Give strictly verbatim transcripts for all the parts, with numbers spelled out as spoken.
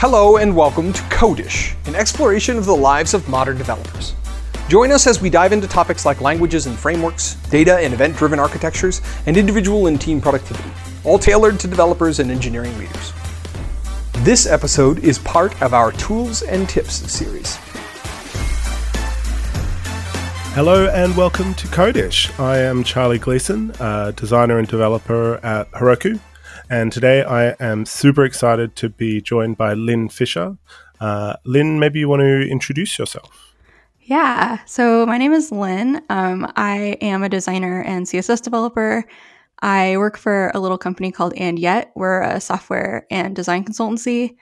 Hello and welcome to Code[ish], an exploration of the lives of modern developers. Join us as we dive into topics like languages and frameworks, data and event-driven architectures, and individual and team productivity, all tailored to developers and engineering leaders. This episode is part of our Tools and Tips series. Hello and welcome to Code[ish]. I am Charlie Gleason, a designer and developer at Heroku. And today I am super excited to be joined by Lynn Fisher. Uh, Lynn, maybe you want to introduce yourself. Yeah, so my name is Lynn. Um, I am a designer and C S S developer. I work for a little company called And Yet. We're a software and design consultancy.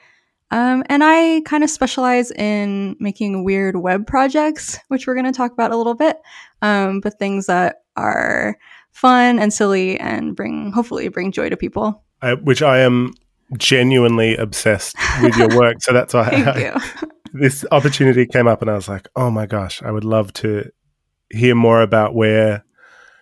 Um, and I kind of specialize in making weird web projects, which we're going to talk about a little bit, um, but things that are fun and silly and bring hopefully bring joy to people. I, which I am genuinely obsessed with your work. So that's why I, this opportunity came up and I was like, oh my gosh, I would love to hear more about where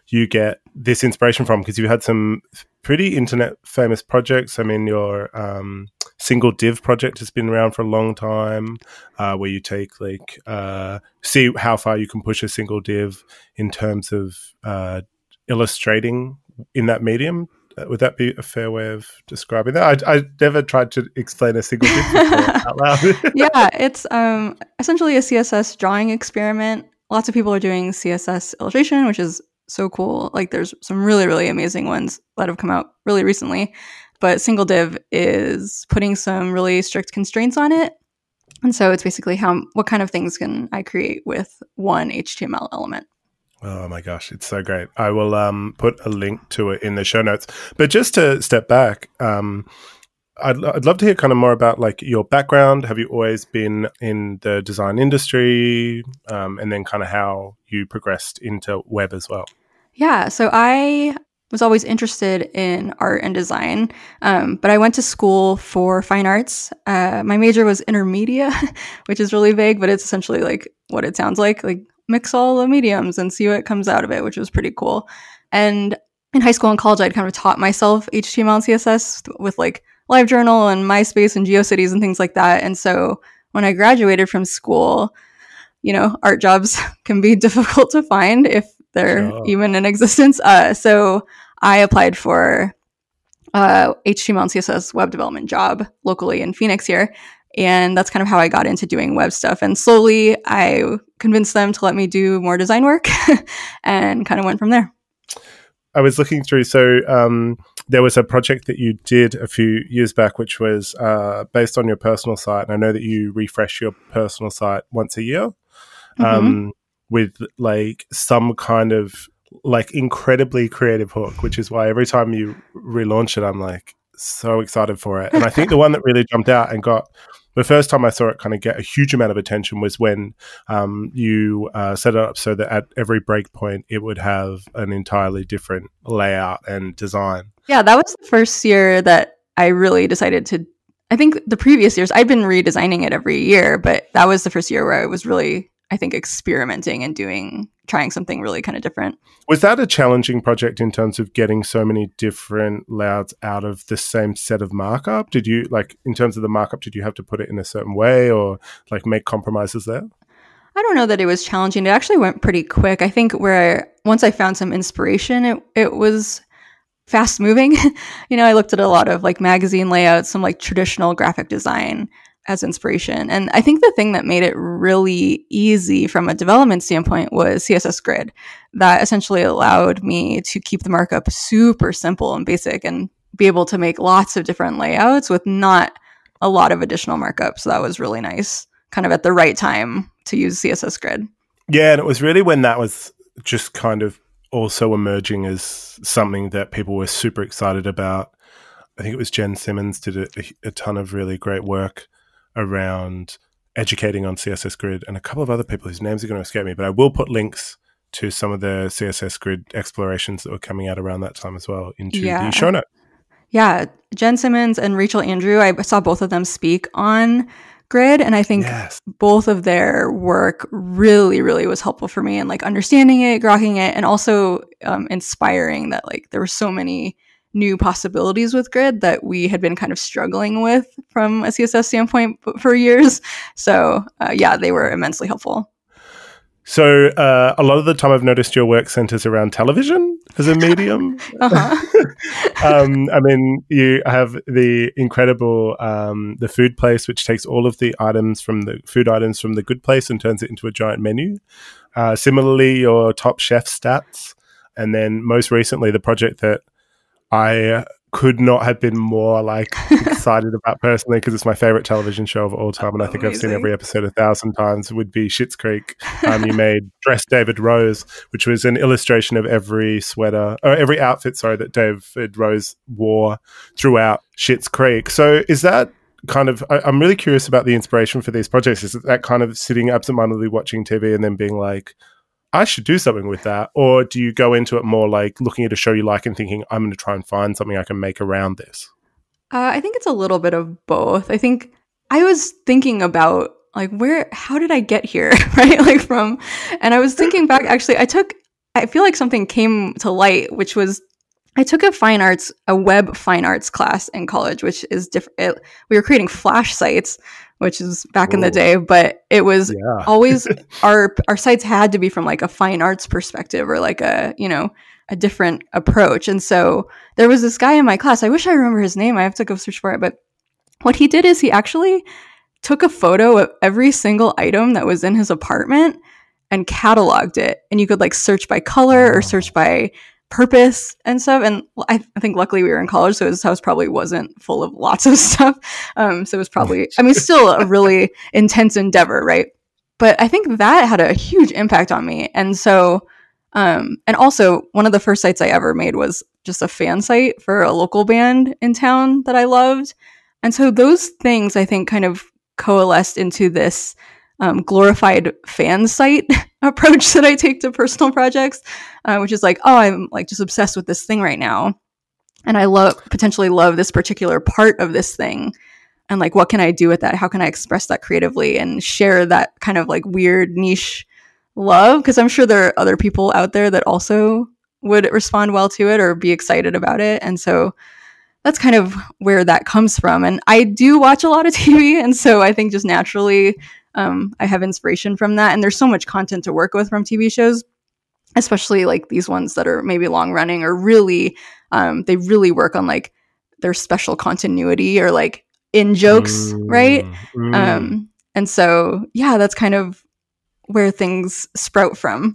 you get this inspiration from, because you had some pretty internet famous projects. I mean, your um, single div project has been around for a long time, uh, where you take like, uh, see how far you can push a single div in terms of uh, illustrating in that medium. Would that be a fair way of describing that? I, I never tried to explain a single div before out loud. Yeah, it's um, essentially a C S S drawing experiment. Lots of people are doing C S S illustration, which is so cool. Like, there's some really, really amazing ones that have come out really recently. But single div is putting some really strict constraints on it. And so it's basically how what kind of things can I create with one H T M L element. Oh my gosh, it's so great. I will um, put a link to it in the show notes. But just to step back, um, I'd, I'd love to hear kind of more about like your background. Have you always been in the design industry? Um, and then kind of how you progressed into web as well. Yeah, so I was always interested in art and design, um, but I went to school for fine arts. Uh, my major was intermedia, which is really vague, but it's essentially like what it sounds like, like mix all the mediums and see what comes out of it, which was pretty cool. And in high school and college, I'd kind of taught myself H T M L and C S S with like LiveJournal and MySpace and GeoCities and things like that. And so when I graduated from school, you know, art jobs can be difficult to find if they're sure. even in existence. Uh, so I applied for a H T M L and C S S web development job locally in Phoenix here. And that's kind of how I got into doing web stuff. And slowly I convinced them to let me do more design work and kind of went from there. I was looking through. So um, there was a project that you did a few years back, which was uh, based on your personal site. And I know that you refresh your personal site once a year mm-hmm. um, with like some kind of like incredibly creative hook, which is why every time you relaunch it, I'm like so excited for it. And I think the one that really jumped out and got... The first time I saw it kind of get a huge amount of attention was when um, you uh, set it up so that at every breakpoint, it would have an entirely different layout and design. Yeah, that was the first year that I really decided to, I think the previous years, I'd been redesigning it every year, but that was the first year where I was really, I think, experimenting and doing, trying something really kind of different. Was that a challenging project in terms of getting so many different layouts out of the same set of markup? Did you, like, in terms of the markup, did you have to put it in a certain way or, like, make compromises there? I don't know that it was challenging. It actually went pretty quick. I think where once I found some inspiration, it, it was fast moving. You know, I looked at a lot of, like, magazine layouts, some, like, traditional graphic design as inspiration. And I think the thing that made it really easy from a development standpoint was C S S Grid. That essentially allowed me to keep the markup super simple and basic and be able to make lots of different layouts with not a lot of additional markup. So that was really nice, kind of at the right time to use C S S Grid. Yeah, and it was really when that was just kind of also emerging as something that people were super excited about. I think it was Jen Simmons did a, a ton of really great work around educating on C S S Grid, and a couple of other people whose names are going to escape me, but I will put links to some of the C S S Grid explorations that were coming out around that time as well into yeah. the show note. Yeah, Jen Simmons and Rachel Andrew, I saw both of them speak on Grid, and I think yes. both of their work really, really was helpful for me in like understanding it, grokking it, and also um, inspiring that like there were so many new possibilities with Grid that we had been kind of struggling with from a C S S standpoint for years. So uh, yeah, they were immensely helpful. So uh, a lot of the time I've noticed your work centers around television as a medium. uh-huh. um, I mean, you have the incredible um, The Food Place, which takes all of the items from the food items from The Good Place and turns it into a giant menu. Uh, similarly, your Top Chef stats. And then most recently, the project that I could not have been more like excited about personally, because it's my favorite television show of all time, and I think Amazing. I've seen every episode a thousand times, would be Schitt's Creek. Um, you made Dress David Rose, which was an illustration of every sweater, or every outfit, sorry, that David Rose wore throughout Schitt's Creek. So is that kind of, I, I'm really curious about the inspiration for these projects. Is that kind of sitting absentmindedly watching T V and then being like, I should do something with that? Or do you go into it more like looking at a show you like and thinking, I'm going to try and find something I can make around this? Uh, I think it's a little bit of both. I think I was thinking about like, where, how did I get here? Right? Like from, and I was thinking back, actually, I took, I feel like something came to light, which was I took a fine arts, a web fine arts class in college, which is different. We were creating Flash sites, which is back Ooh. In the day, but it was yeah. always our our sites had to be from like a fine arts perspective or like a, you know, a different approach. And so there was this guy in my class. I wish I remember his name. I have to go search for it. But what he did is he actually took a photo of every single item that was in his apartment and cataloged it. And you could like search by color or search by purpose and stuff. And I, th- I think luckily we were in college, so his house probably wasn't full of lots of stuff. Um, so it was probably, I mean, still a really intense endeavor, right? But I think that had a huge impact on me. And so, um, and also one of the first sites I ever made was just a fan site for a local band in town that I loved. And so those things I think kind of coalesced into this Um, glorified fan site approach that I take to personal projects, uh, which is like, oh, I'm like just obsessed with this thing right now. And I love, potentially love this particular part of this thing. And like, what can I do with that? How can I express that creatively and share that kind of like weird niche love? Because I'm sure there are other people out there that also would respond well to it or be excited about it. And so that's kind of where that comes from. And I do watch a lot of T V. And so I think just naturally, Um, I have inspiration from that. And there's so much content to work with from T V shows, especially like these ones that are maybe long running or really, um, they really work on like their special continuity or like in jokes, mm, right? Mm. Um, and so, yeah, that's kind of where things sprout from.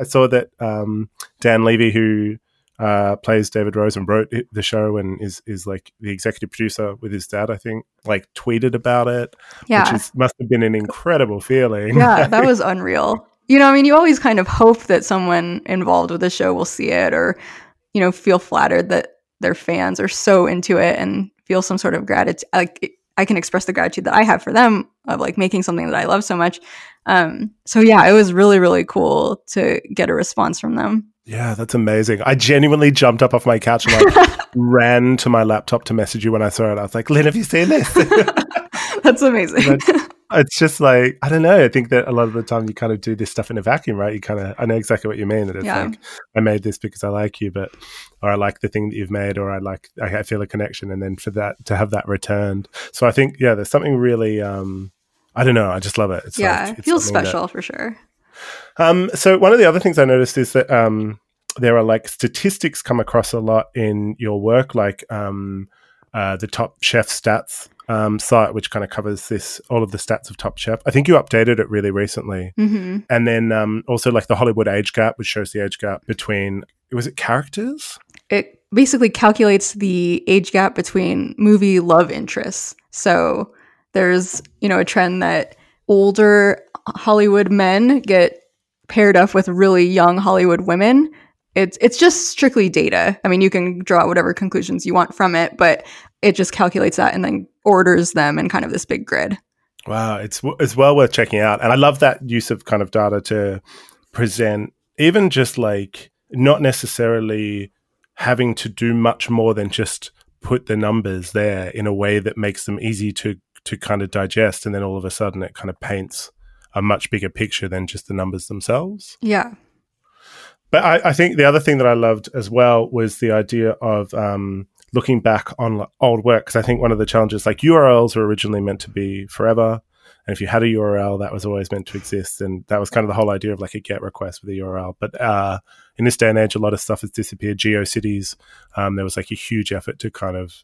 I saw that um, Dan Levy, who uh, plays David Rose and wrote the show and is is like the executive producer with his dad, I think, like tweeted about it, yeah. which is, must have been an incredible feeling. Yeah, that was unreal. You know, I mean, you always kind of hope that someone involved with the show will see it or, you know, feel flattered that their fans are so into it and feel some sort of gratitude. Like I can express the gratitude that I have for them of like making something that I love so much. Um, so yeah, it was really, really cool to get a response from them. Yeah, that's amazing. I genuinely jumped up off my couch and like ran to my laptop to message you when I saw it. I was like, Lynn, have you seen this? That's amazing. It's, it's just like, I don't know. I think that a lot of the time you kind of do this stuff in a vacuum, right? You kind of, I know exactly what you mean. That it's yeah. like, I made this because I like you, but, or I like the thing that you've made, or I like, I feel a connection. And then for that, to have that returned. So I think, yeah, there's something really, um, I don't know. I just love it. It's yeah, like, it feels special that, for sure. Um, so one of the other things I noticed is that um, there are like statistics come across a lot in your work, like um, uh, the Top Chef stats um, site, which kind of covers this, all of the stats of Top Chef. I think you updated it really recently. Mm-hmm. And then um, also like the Hollywood Age Gap, which shows the age gap between, was it characters? It basically calculates the age gap between movie love interests. So there's, you know, a trend that older Hollywood men get paired up with really young Hollywood women. It's it's just strictly data. I mean, you can draw whatever conclusions you want from it, but it just calculates that and then orders them in kind of this big grid. Wow, it's it's well worth checking out. And I love that use of kind of data to present even just like not necessarily having to do much more than just put the numbers there in a way that makes them easy to to kind of digest. And then all of a sudden it kind of paints a much bigger picture than just the numbers themselves. Yeah. But I, I think the other thing that I loved as well was the idea of um, looking back on old work, because I think one of the challenges, like U R Ls were originally meant to be forever. And if you had a U R L, that was always meant to exist. And that was kind of the whole idea of like a GET request with a U R L. But uh, in this day and age, a lot of stuff has disappeared. GeoCities, um, there was like a huge effort to kind of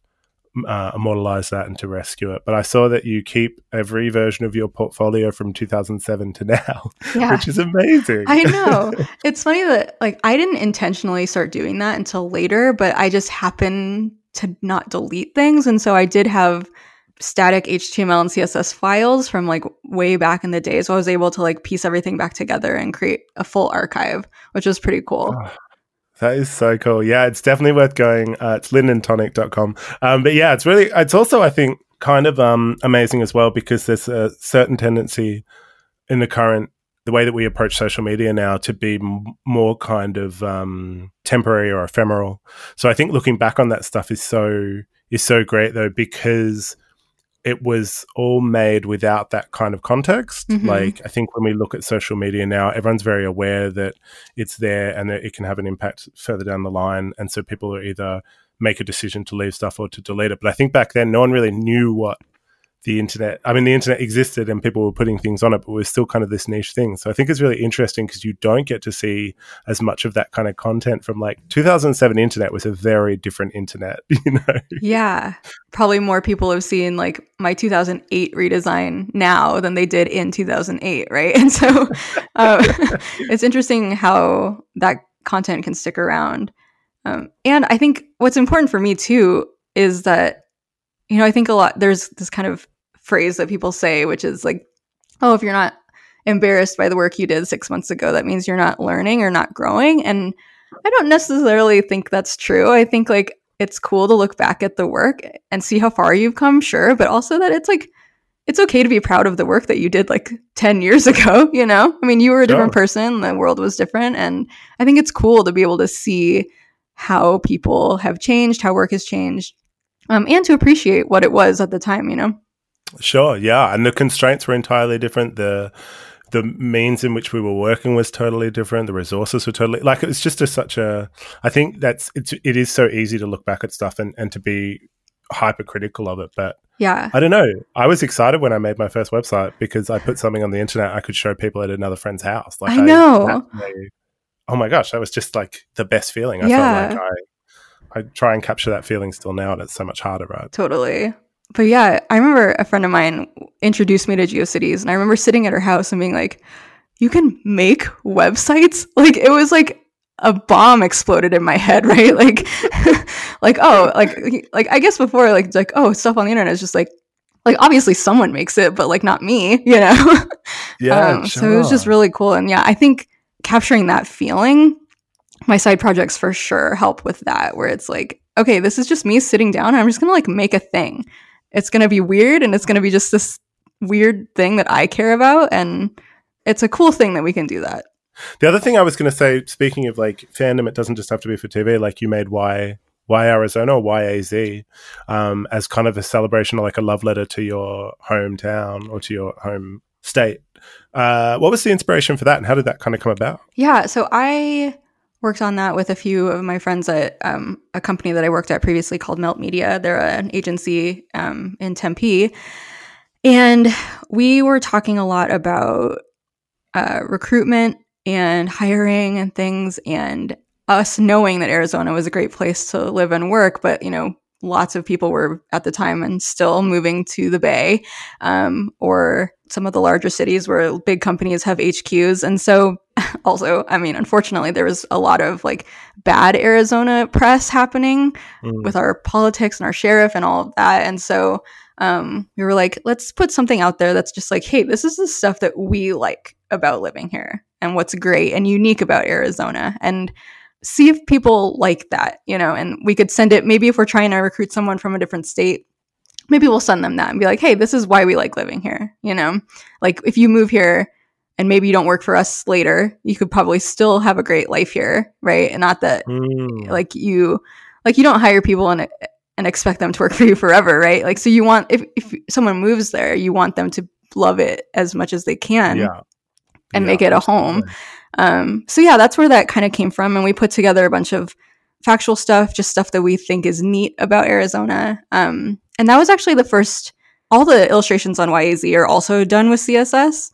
uh, immortalize that and to rescue it. But I saw that you keep every version of your portfolio from two thousand seven to now, yeah. which is amazing. I know. It's funny that like I didn't intentionally start doing that until later, but I just happened to not delete things. And so I did have static H T M L and C S S files from like way back in the day. So I was able to like piece everything back together and create a full archive, which was pretty cool. Oh, that is so cool. Yeah, it's definitely worth going. Uh, it's Lynn and Tonic dot com. Um, but yeah, it's really, it's also, I think, kind of um, amazing as well, because there's a certain tendency in the current, the way that we approach social media now to be m- more kind of um, temporary or ephemeral. So I think looking back on that stuff is so, is so great though, because it was all made without that kind of context. Mm-hmm. Like, I think when we look at social media now, everyone's very aware that it's there and that it can have an impact further down the line. And so people are either make a decision to leave stuff or to delete it. But I think back then, no one really knew what the internet, I mean, the internet existed and people were putting things on it, but it was still kind of this niche thing. So I think it's really interesting because you don't get to see as much of that kind of content from like two thousand seven internet was a very different internet, you know? Yeah. Probably more people have seen like my two thousand eight redesign now than they did in two thousand eight, right? And so um, it's interesting how that content can stick around. Um, and I think what's important for me too is that, you know, I think a lot, there's this kind of phrase that people say, which is like, oh, if you're not embarrassed by the work you did six months ago, that means you're not learning or not growing. And I don't necessarily think that's true. I think like it's cool to look back at the work and see how far you've come, sure, but also that it's like, it's okay to be proud of the work that you did like ten years ago, you know? I mean, you were a different yeah. person, the world was different. And I think it's cool to be able to see how people have changed, how work has changed, um, and to appreciate what it was at the time, you know? Sure, yeah. And the constraints were entirely different. The the means in which we were working was totally different. The resources were totally, like, it was just a, such a, I think that's, it's, it is so easy to look back at stuff and, and to be hypercritical of it. But yeah, I don't know. I was excited when I made my first website because I put something on the internet I could show people at another friend's house. Like I know. I, they, oh my gosh, that was just like the best feeling. I yeah. felt like I, I try and capture that feeling still now, and it's so much harder, right? Totally. But yeah, I remember a friend of mine introduced me to GeoCities, and I remember sitting at her house and being like, you can make websites? Like, it was like a bomb exploded in my head, right? Like, like oh, like, like I guess before, like, like oh, stuff on the internet is just like, like obviously someone makes it, but like not me, you know? Yeah, um, sure. So it was just really cool. And yeah, I think capturing that feeling, my side projects for sure help with that, where it's like, okay, this is just me sitting down and I'm just going to like make a thing. It's going to be weird and it's going to be just this weird thing that I care about. And it's a cool thing that we can do that. The other thing I was going to say, speaking of like fandom, it doesn't just have to be for T V. Like you made Y, Y Arizona or Y A Z um, as kind of a celebration or like a love letter to your hometown or to your home state. Uh, what was the inspiration for that and how did that kind of come about? Yeah, so I worked on that with a few of my friends at um, a company that I worked at previously called Melt Media. They're an agency um, in Tempe. And we were talking a lot about uh, recruitment and hiring and things, and us knowing that Arizona was a great place to live and work. But, you know, lots of people were at the time and still moving to the Bay um, or some of the larger cities where big companies have H Qs. And so also, I mean, unfortunately, there was a lot of like bad Arizona press happening mm. with our politics and our sheriff and all of that. And so um, we were like, let's put something out there that's just like, hey, this is the stuff that we like about living here and what's great and unique about Arizona, and see if people like that, you know, and we could send it. Maybe if we're trying to recruit someone from a different state, maybe we'll send them that and be like, hey, this is why we like living here. You know, like if you move here, and maybe you don't work for us later, you could probably still have a great life here, right? And not that mm. like you like you don't hire people and and expect them to work for you forever, right? Like, so you want, if, if someone moves there, you want them to love it as much as they can yeah. and yeah, make it a home. Um, so yeah, that's where that kind of came from. And we put together a bunch of factual stuff, just stuff that we think is neat about Arizona. Um, and that was actually the first, all the illustrations on Y A Z are also done with C S S.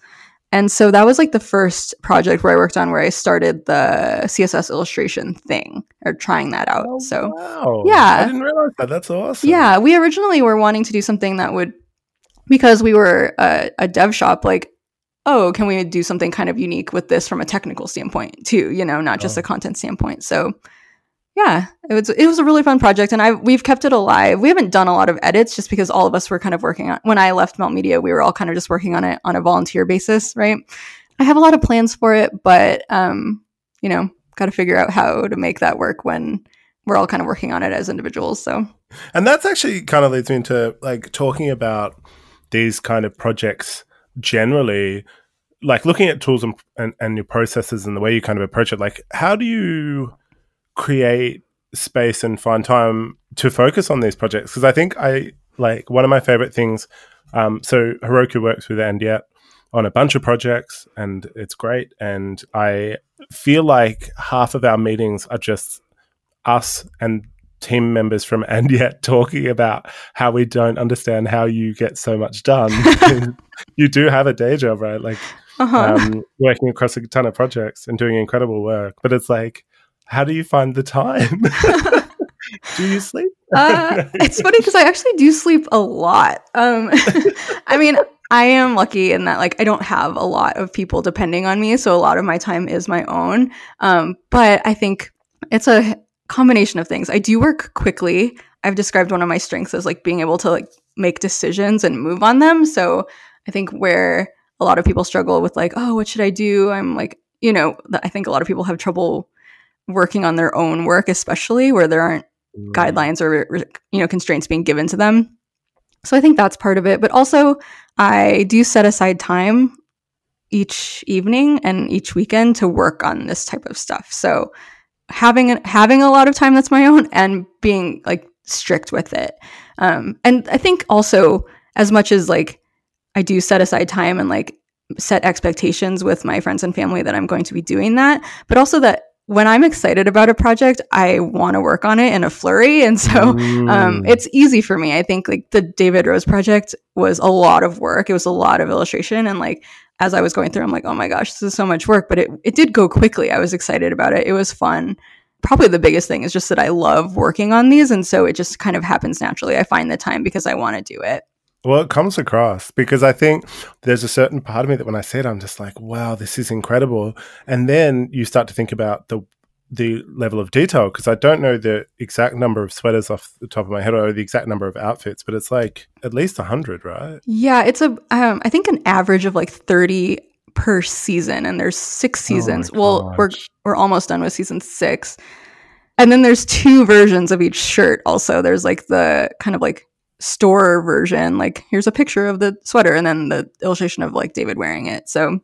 And so that was like the first project where I worked on where I started the C S S illustration thing or trying that out. Oh, so wow. yeah, I didn't realize that. That's awesome. Yeah, we originally were wanting to do something that would, because we were a, a dev shop, like, oh, can we do something kind of unique with this from a technical standpoint too, you know, not just oh. a content standpoint. So yeah, it was it was a really fun project, and I we've kept it alive. We haven't done a lot of edits just because all of us were kind of working on, when I left Melt Media, we were all kind of just working on it on a volunteer basis, right? I have a lot of plans for it, but um, you know, got to figure out how to make that work when we're all kind of working on it as individuals. So, and that's actually kind of leads me into like talking about these kind of projects generally, like looking at tools and and, and your processes and the way you kind of approach it. Like, how do you create space and find time to focus on these projects? Because I think I like one of my favorite things. Um, so Heroku works with And Yet on a bunch of projects, and it's great. And I feel like half of our meetings are just us and team members from And Yet talking about how we don't understand how you get so much done. You do have a day job, right? Like uh-huh. um, working across a ton of projects and doing incredible work, but it's like, how do you find the time? Do you sleep? Uh, it's funny because I actually do sleep a lot. Um, I mean, I am lucky in that like I don't have a lot of people depending on me, so a lot of my time is my own. Um, but I think it's a combination of things. I do work quickly. I've described one of my strengths as like being able to like make decisions and move on them. So I think where a lot of people struggle with like, oh, what should I do? I'm like, you know, I think a lot of people have trouble working on their own work, especially where there aren't mm. guidelines or, you know, constraints being given to them. So I think that's part of it. But also I do set aside time each evening and each weekend to work on this type of stuff. So having a, having a lot of time that's my own and being like strict with it. Um, and I think also as much as like I do set aside time and like set expectations with my friends and family that I'm going to be doing that, but also that when I'm excited about a project, I want to work on it in a flurry. And so um, it's easy for me. I think like the David Rose project was a lot of work. It was a lot of illustration. And like, as I was going through, I'm like, oh my gosh, this is so much work. But it, it did go quickly. I was excited about it. It was fun. Probably the biggest thing is just that I love working on these. And so it just kind of happens naturally. I find the time because I want to do it. Well, it comes across because I think there's a certain part of me that when I see it, I'm just like, wow, this is incredible. And then you start to think about the the level of detail, because I don't know the exact number of sweaters off the top of my head or the exact number of outfits, but it's like at least one hundred, right? Yeah, it's a um, I think an average of like thirty per season, and there's six seasons. Oh well, we're we're almost done with season six. And then there's two versions of each shirt also. There's like the kind of like store version, like here's a picture of the sweater and then the illustration of like David wearing it. So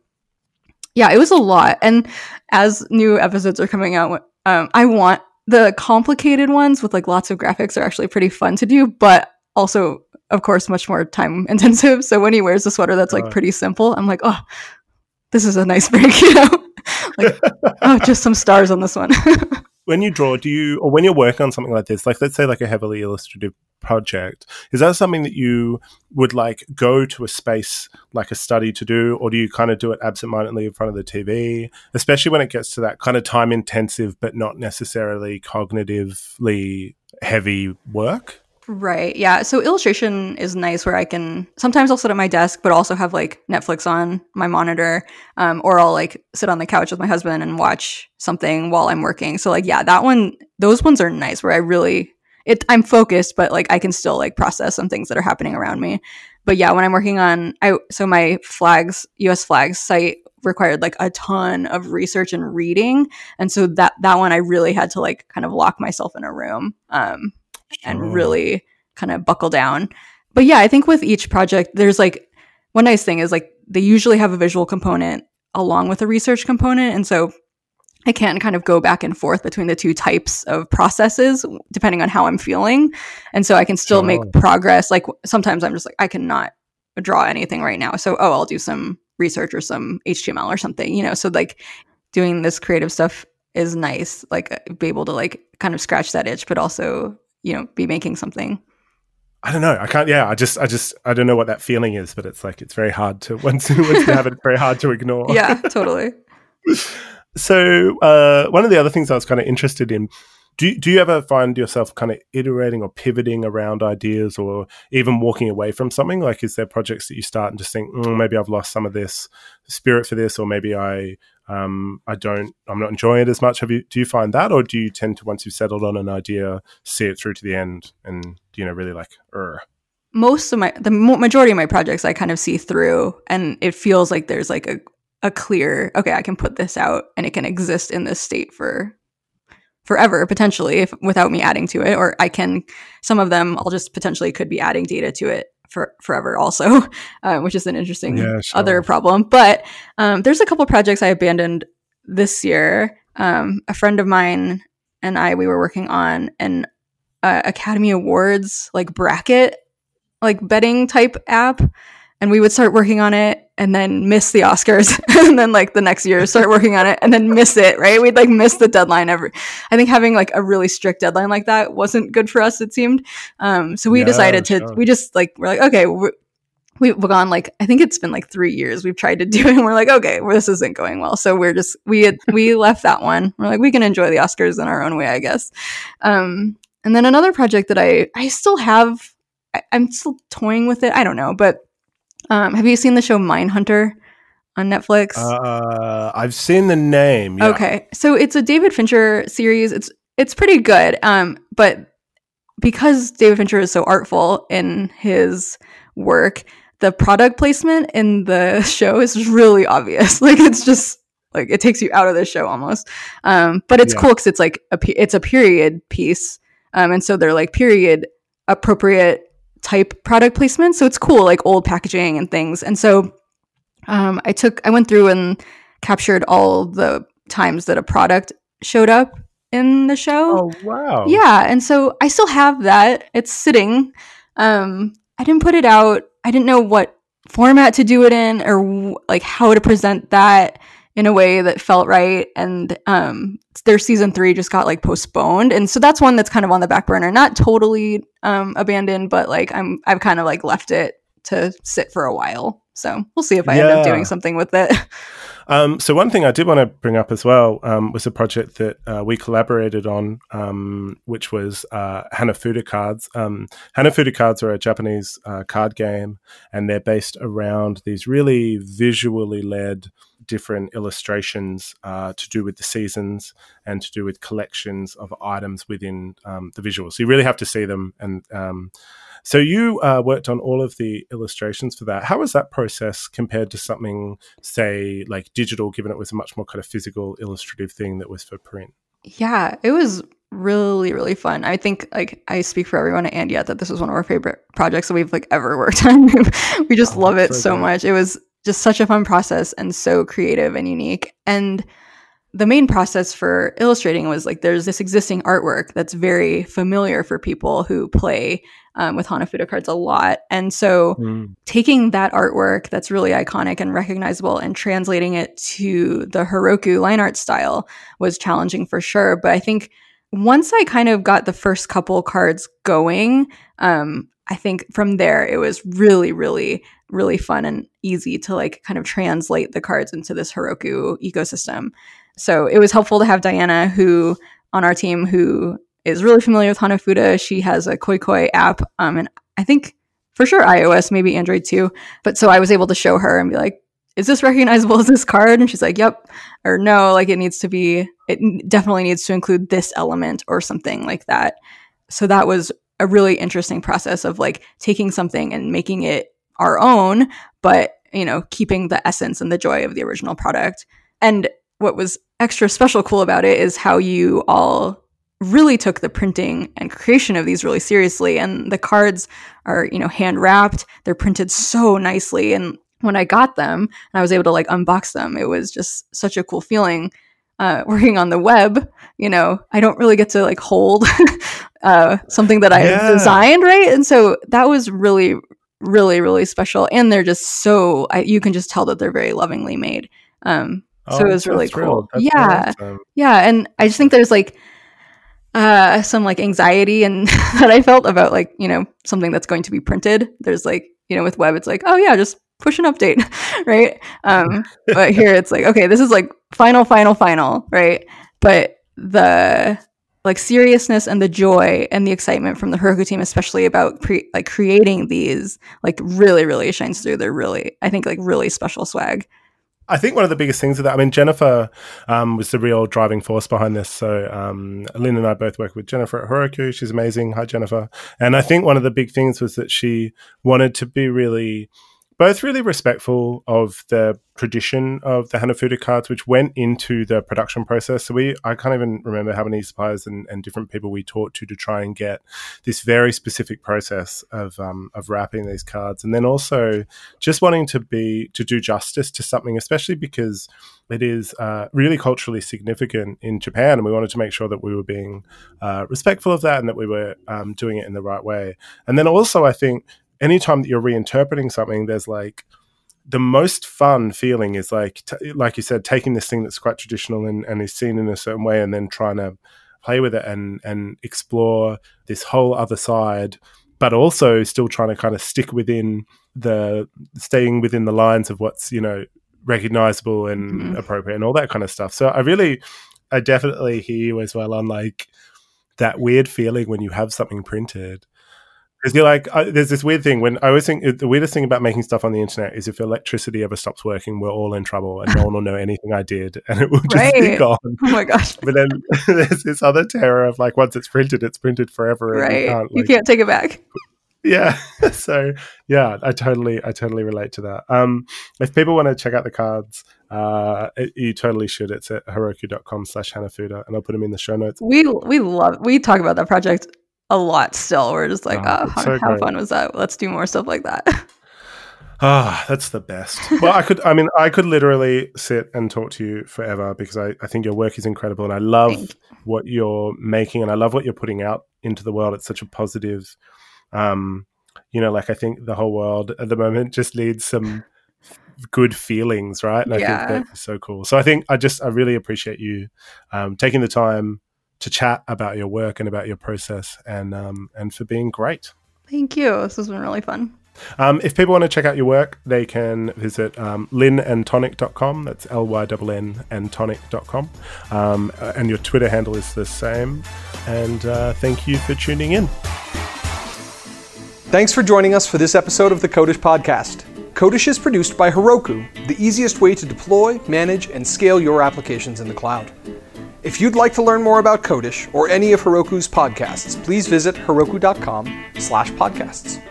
yeah, it was a lot. And as new episodes are coming out, um, I want the complicated ones with like lots of graphics are actually pretty fun to do, but also of course much more time intensive. So when he wears a sweater that's like pretty simple, I'm like, oh, this is a nice break, you know. Like, oh, just some stars on this one. When you draw, do you, or when you're working on something like this, like let's say like a heavily illustrative project, is that something that you would like go to a space like a study to do, or do you kind of do it absentmindedly in front of the T V, especially when it gets to that kind of time intensive but not necessarily cognitively heavy work? Right. Yeah. So illustration is nice where I can sometimes I'll sit at my desk, but also have like Netflix on my monitor, um, or I'll like sit on the couch with my husband and watch something while I'm working. So like, yeah, that one, those ones are nice where I really, it, I'm focused, but like I can still like process some things that are happening around me. But yeah, when I'm working on, I, so my flags, U S flags site required like a ton of research and reading. And so that, that one, I really had to like kind of lock myself in a room. Um, and sure. really kind of buckle down. But yeah, I think with each project, there's like one nice thing is like they usually have a visual component along with a research component. And so I can kind of go back and forth between the two types of processes depending on how I'm feeling. And so I can still sure. make progress. Like sometimes I'm just like, I cannot draw anything right now. So, oh, I'll do some research or some H T M L or something, you know? So like doing this creative stuff is nice, like be able to like kind of scratch that itch, but also, you know, be making something. I don't know. I can't. Yeah, I just, I just, I don't know what that feeling is, but it's like, it's very hard to, once, once you have it, it's very hard to ignore. Yeah, totally. So uh, one of the other things I was kind of interested in, do, do you ever find yourself kind of iterating or pivoting around ideas or even walking away from something? Like, is there projects that you start and just think, mm, maybe I've lost some of this spirit for this, or maybe I, um, I don't, I'm not enjoying it as much. Have you, do you find that, or do you tend to, once you've settled on an idea, see it through to the end and, you know, really like, er. Most of my, the majority of my projects I kind of see through, and it feels like there's like a, a clear, okay, I can put this out and it can exist in this state for forever, potentially, if without me adding to it, or I can, some of them I'll just potentially could be adding data to it for forever also, uh, which is an interesting yeah, sure. other problem. But um, there's a couple projects I abandoned this year. Um, a friend of mine and I, we were working on an uh, Academy Awards like bracket, like betting type app. And we would start working on it and then miss the Oscars and then like the next year start working on it and then miss it, right? We'd like miss the deadline every. I think having like a really strict deadline like that wasn't good for us, it seemed. Um, so we yeah, decided to, sure. we just like, we're like, okay, we're, we've gone like, I think it's been like three years we've tried to do it, and we're like, okay, well, this isn't going well. So we're just, we had, we left that one. We're like, we can enjoy the Oscars in our own way, I guess. Um, and then another project that I, I still have, I, I'm still toying with it. I don't know, but Um, have you seen the show Mindhunter on Netflix? Uh, I've seen the name. Yeah. Okay. So it's a David Fincher series. It's it's pretty good. Um, but because David Fincher is so artful in his work, the product placement in the show is really obvious. Like it's just like it takes you out of the show almost. Um, but it's yeah. cool because it's like a it's a period piece. Um, and so they're like period appropriate type product placement, so it's cool, like old packaging and things. And so um I took I went through and captured all the times that a product showed up in the show. Oh wow. Yeah, and so I still have that. It's sitting. Um I didn't put it out. I didn't know what format to do it in or w- like how to present that in a way that felt right. And um their season three just got like postponed, and so that's one that's kind of on the back burner, not totally um abandoned, but like i'm i've kind of like left it to sit for a while, so we'll see if I yeah. end up doing something with it. Um so one thing I did want to bring up as well um was a project that uh, we collaborated on, um which was uh Hanafuda cards. um Hanafuda cards are a Japanese uh, card game, and they're based around these really visually led different illustrations uh, to do with the seasons and to do with collections of items within um, the visuals. So you really have to see them. And um, so you uh, worked on all of the illustrations for that. How was that process compared to something, say, like digital, given it was a much more kind of physical, illustrative thing that was for print? Yeah, it was really, really fun. I think like I speak for everyone at And Yet that this was one of our favorite projects that we've like ever worked on. We just oh, love it so, so much. It was just such a fun process and so creative and unique. And the main process for illustrating was like there's this existing artwork that's very familiar for people who play um, with Hanafuda cards a lot. And so mm. taking that artwork that's really iconic and recognizable and translating it to the Heroku line art style was challenging for sure. But I think once I kind of got the first couple cards going, um, I think from there it was really, really, really fun and easy to like kind of translate the cards into this Heroku ecosystem. So it was helpful to have Diana, who on our team, who is really familiar with Hanafuda. She has a Koi Koi app, um, and I think for sure iOS, maybe Android too. But so I was able to show her and be like, is this recognizable as this card? And she's like, yep, or no, like it needs to be, it definitely needs to include this element or something like that. So that was a really interesting process of like taking something and making it our own, but you know, keeping the essence and the joy of the original product. And what was extra special cool about it is how you all really took the printing and creation of these really seriously. And the cards are, you know, hand wrapped. They're printed so nicely. And when I got them and I was able to like unbox them, it was just such a cool feeling. Uh, working on the web, you know, I don't really get to like hold uh, something that I yeah. designed, right? And so that was really, really, really special. And they're just so, I, you can just tell that they're very lovingly made. Um, Oh, so it was really cool. Yeah. Awesome. Yeah. And I just think there's like uh, some like anxiety and that I felt about like, you know, something that's going to be printed. There's like, you know, with web, it's like, oh yeah, just push an update. Right. Um, but here it's like, okay, this is like final, final, final. Right. But the like seriousness and the joy and the excitement from the Heroku team, especially about pre- like creating these, like really, really shines through. They're really, I think like really special swag. I think one of the biggest things of that, I mean, Jennifer um, was the real driving force behind this. So um, Lynn and I both work with Jennifer at Heroku. She's amazing. Hi, Jennifer. And I think one of the big things was that she wanted to be really, both really respectful of the tradition of the Hanafuda cards, which went into the production process. So we, I can't even remember how many suppliers and, and different people we talked to to try and get this very specific process of um, of wrapping these cards, and then also just wanting to be to do justice to something, especially because it is uh, really culturally significant in Japan, and we wanted to make sure that we were being uh, respectful of that and that we were um, doing it in the right way. And then also, I think anytime that you're reinterpreting something, there's like the most fun feeling is like, t- like you said, taking this thing that's quite traditional and, and is seen in a certain way, and then trying to play with it and, and explore this whole other side, but also still trying to kind of stick within the, staying within the lines of what's, you know, recognizable and mm-hmm. appropriate and all that kind of stuff. So I really, I definitely hear you as well on like that weird feeling when you have something printed. Because you're like, uh, there's this weird thing when I always think the weirdest thing about making stuff on the internet is if electricity ever stops working, we're all in trouble and no one will know anything I did and it will just right. be gone. Oh my gosh. But then there's this other terror of like, once it's printed, it's printed forever. And right. You can't, like, you can't take it back. Yeah. So yeah, I totally, I totally relate to that. Um, if people want to check out the cards, uh, it, you totally should. It's at heroku.com slash Hanafuda and I'll put them in the show notes. We, we love, we talk about that project a lot still. We're just like, oh, oh how, so how fun was that? Let's do more stuff like that. Ah, oh, that's the best. Well, I could, I mean, I could literally sit and talk to you forever because I, I think your work is incredible and I love Thank what you're making and I love what you're putting out into the world. It's such a positive, um, you know, like I think the whole world at the moment just needs some good feelings, right? And yeah. I think that's so cool. So I think I just, I really appreciate you um, taking the time to chat about your work and about your process and um, and for being great. Thank you. This has been really fun. Um, if people want to check out your work, they can visit um, Lynn and Tonic dot com. That's L Y N N and Tonic dot com. Um, and your Twitter handle is the same. And uh, thank you for tuning in. Thanks for joining us for this episode of the Code[ish] podcast. Code[ish] is produced by Heroku, the easiest way to deploy, manage, and scale your applications in the cloud. If you'd like to learn more about Code[ish] or any of Heroku's podcasts, please visit heroku dot com slash podcasts.